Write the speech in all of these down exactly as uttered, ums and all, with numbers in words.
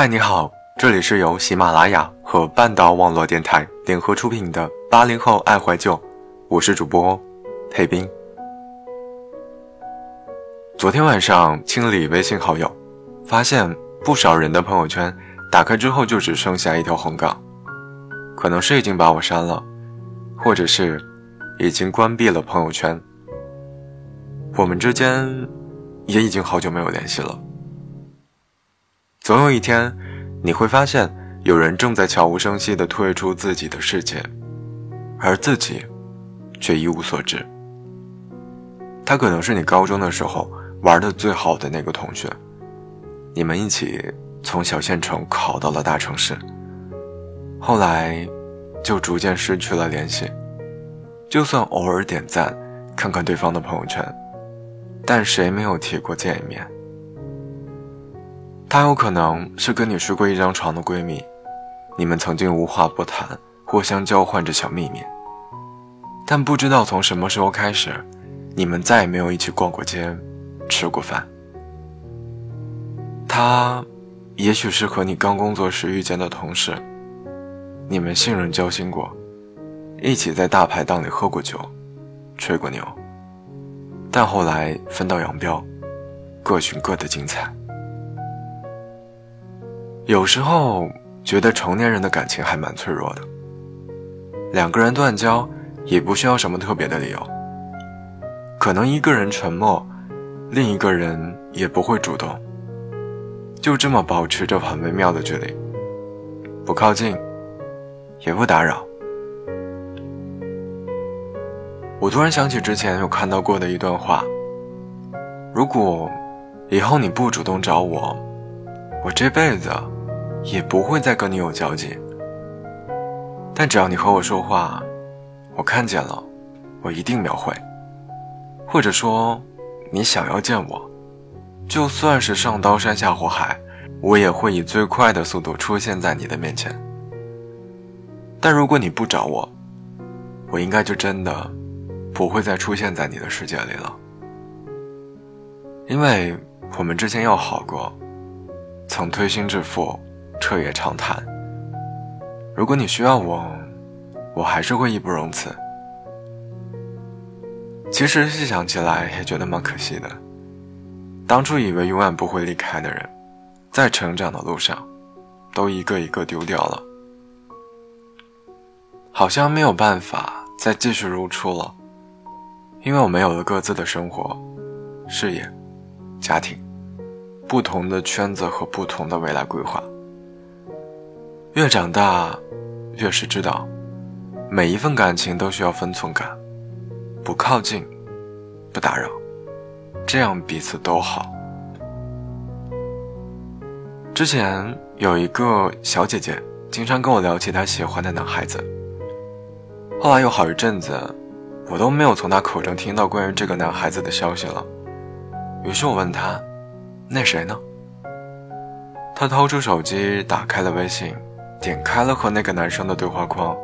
嗨，你好，这里是由喜马拉雅和半岛网络电台联合出品的八零后爱怀旧，我是主播佩斌。昨天晚上清理微信好友，发现不少人的朋友圈打开之后就只剩下一条横杠，可能是已经把我删了，或者是已经关闭了朋友圈，我们之间也已经好久没有联系了。总有一天你会发现有人正在悄无声息地退出自己的世界，而自己却一无所知。他可能是你高中的时候玩得最好的那个同学，你们一起从小县城考到了大城市，后来就逐渐失去了联系。就算偶尔点赞看看对方的朋友圈，但谁没有提过见一面。她有可能是跟你睡过一张床的闺蜜，你们曾经无话不谈，互相交换着小秘密，但不知道从什么时候开始，你们再也没有一起逛过街，吃过饭。她也许是和你刚工作时遇见的同事，你们信任交心过，一起在大排档里喝过酒，吹过牛，但后来分道扬镳，各寻各的精彩。有时候觉得成年人的感情还蛮脆弱的，两个人断交也不需要什么特别的理由，可能一个人沉默，另一个人也不会主动，就这么保持着很微妙的距离，不靠近也不打扰。我突然想起之前有看到过的一段话，如果以后你不主动找我，我这辈子也不会再跟你有交集，但只要你和我说话，我看见了，我一定秒回。或者说你想要见我，就算是上刀山下火海，我也会以最快的速度出现在你的面前。但如果你不找我，我应该就真的不会再出现在你的世界里了，因为我们之前要好过，曾推心置腹，彻夜长谈。如果你需要我，我还是会义不容辞。其实细想起来也觉得蛮可惜的，当初以为永远不会离开的人，在成长的路上都一个一个丢掉了，好像没有办法再继续如初了，因为我们有了各自的生活、事业、家庭，不同的圈子和不同的未来规划。越长大越是知道，每一份感情都需要分寸感，不靠近不打扰，这样彼此都好。之前有一个小姐姐经常跟我聊起她喜欢的男孩子，后来有好一阵子我都没有从她口中听到关于这个男孩子的消息了，于是我问她，那谁呢？他掏出手机，打开了微信，点开了和那个男生的对话框，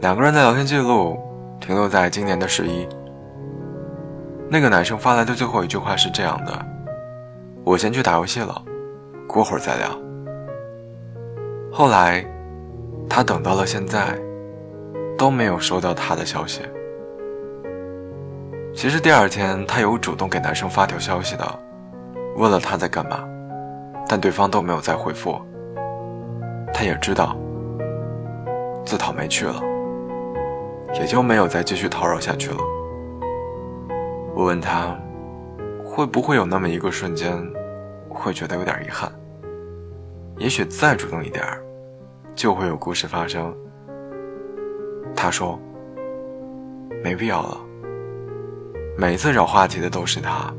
两个人的聊天记录停留在今年的十一。那个男生发来的最后一句话是这样的，我先去打游戏了，过会儿再聊。后来他等到了现在都没有收到他的消息。其实第二天他有主动给男生发条消息的，问了他在干嘛，但对方都没有再回复。他也知道自讨没趣了，也就没有再继续叨扰下去了。我问他，会不会有那么一个瞬间会觉得有点遗憾，也许再主动一点就会有故事发生。他说没必要了，每一次找话题的都是他，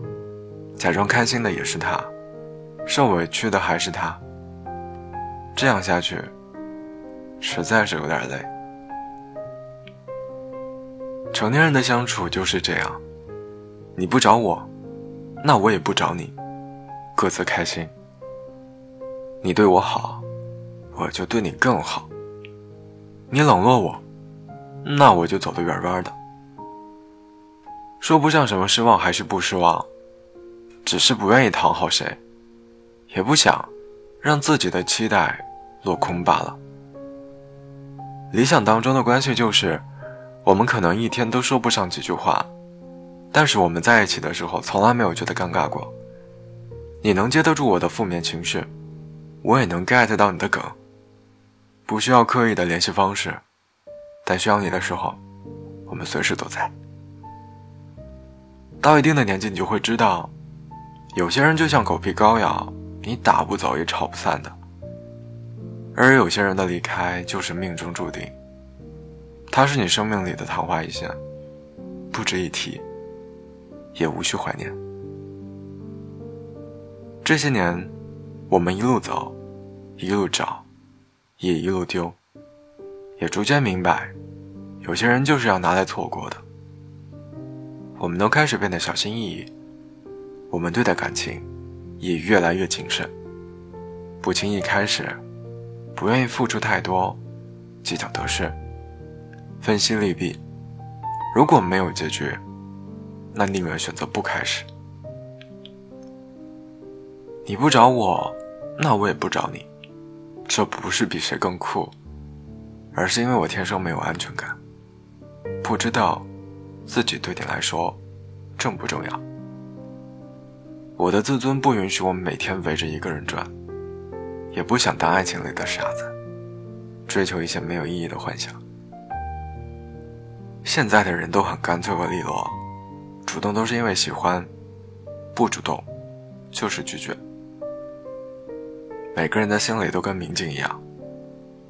假装开心的也是他，受委屈的还是他，这样下去实在是有点累。成年人的相处就是这样，你不找我，那我也不找你，各自开心。你对我好，我就对你更好，你冷落我，那我就走得远远的。说不上什么失望还是不失望，只是不愿意讨好谁，也不想让自己的期待落空罢了。理想当中的关系就是，我们可能一天都说不上几句话，但是我们在一起的时候从来没有觉得尴尬过。你能接得住我的负面情绪，我也能 get 到你的梗，不需要刻意的联系方式，但需要你的时候，我们随时都在。到一定的年纪，你就会知道，有些人就像狗皮膏药，你打不走也吵不散的。而有些人的离开就是命中注定，它是你生命里的昙花一现，不值一提，也无需怀念。这些年，我们一路走，一路找，也一路丢，也逐渐明白，有些人就是要拿来错过的。我们都开始变得小心翼翼，我们对待感情也越来越谨慎，不轻易开始，不愿意付出太多，计较得失，分析利弊。如果没有结局，那宁愿选择不开始。你不找我，那我也不找你，这不是比谁更酷，而是因为我天生没有安全感，不知道自己对你来说重不重要。我的自尊不允许我每天围着一个人转，也不想当爱情里的傻子，追求一些没有意义的幻想。现在的人都很干脆和利落，主动都是因为喜欢，不主动就是拒绝。每个人的心里都跟明镜一样，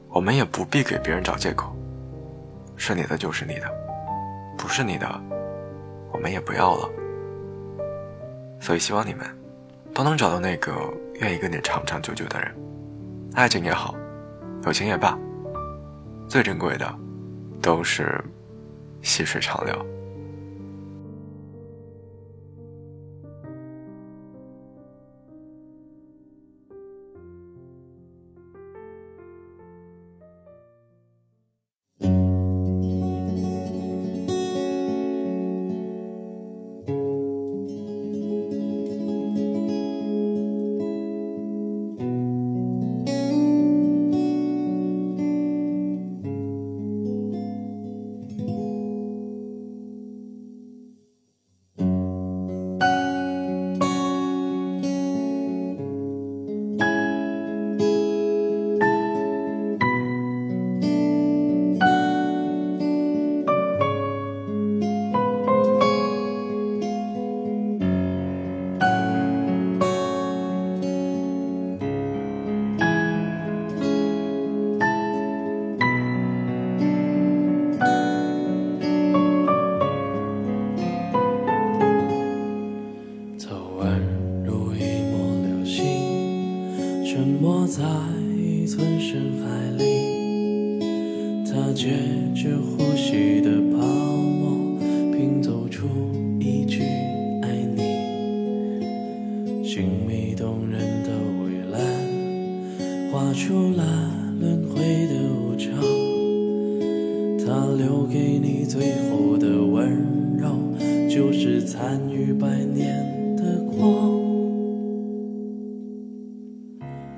我们也不必给别人找借口，是你的就是你的，不是你的我们也不要了。所以希望你们都能找到那个愿意跟你长长久久的人，爱情也好，友情也罢，最珍贵的都是细水长流。画出了轮回的无常，他留给你最后的温柔，就是残余百年的光。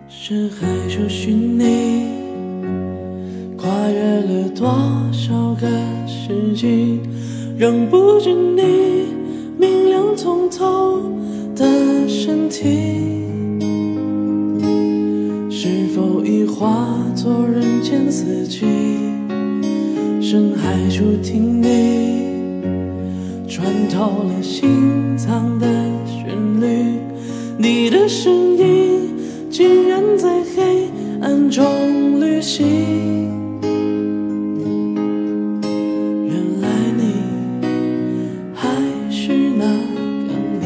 深海找寻你，跨越了多少个世纪，仍不知你明亮从头的身体已化作人间四季。深海处听你穿透了心脏的旋律，你的声音竟然在黑暗中旅行。原来你还是那个你，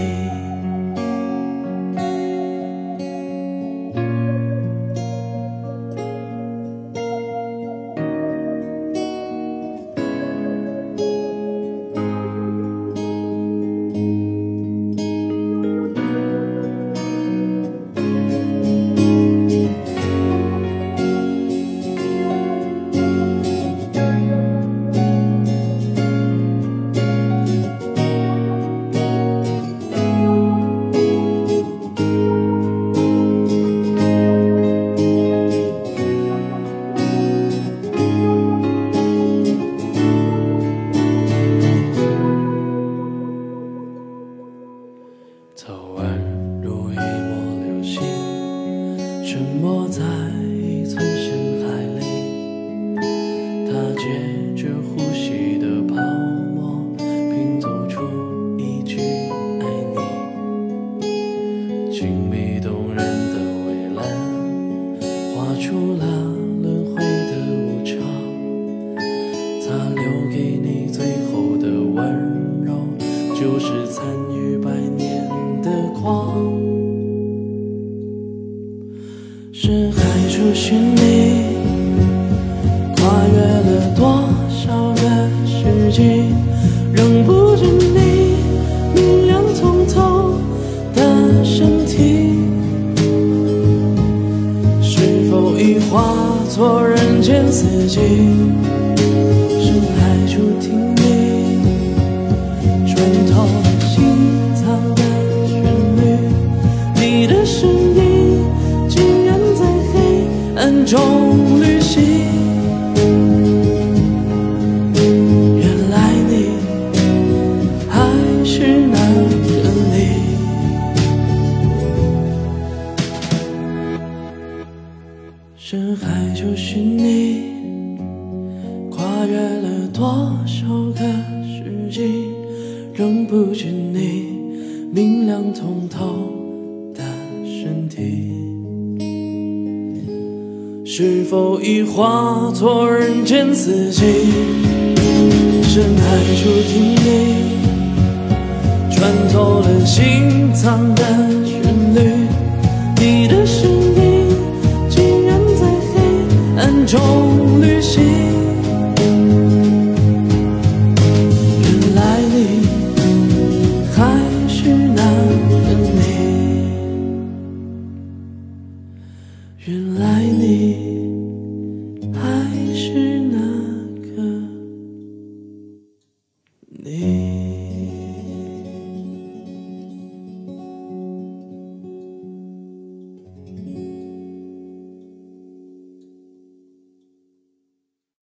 沉没在一层深海里，它借着呼吸的泡沫拼凑出一句爱你，精密动人的围栏画出了轮回的无常，它留给你最后的温柔，就是参与百年的狂，深海出寻你，跨越了多少个世纪，仍不知你明亮通透的身体是否已化作人间四季。深海处听你穿透心脏的旋律，你的声音中旅行，原来你还是那个你。深海就是你，跨越了多少个世纪，仍不知你明亮通透的身体是否已化作人间四季。深海处听你穿透了心脏的旋律，你的声音竟然在黑暗中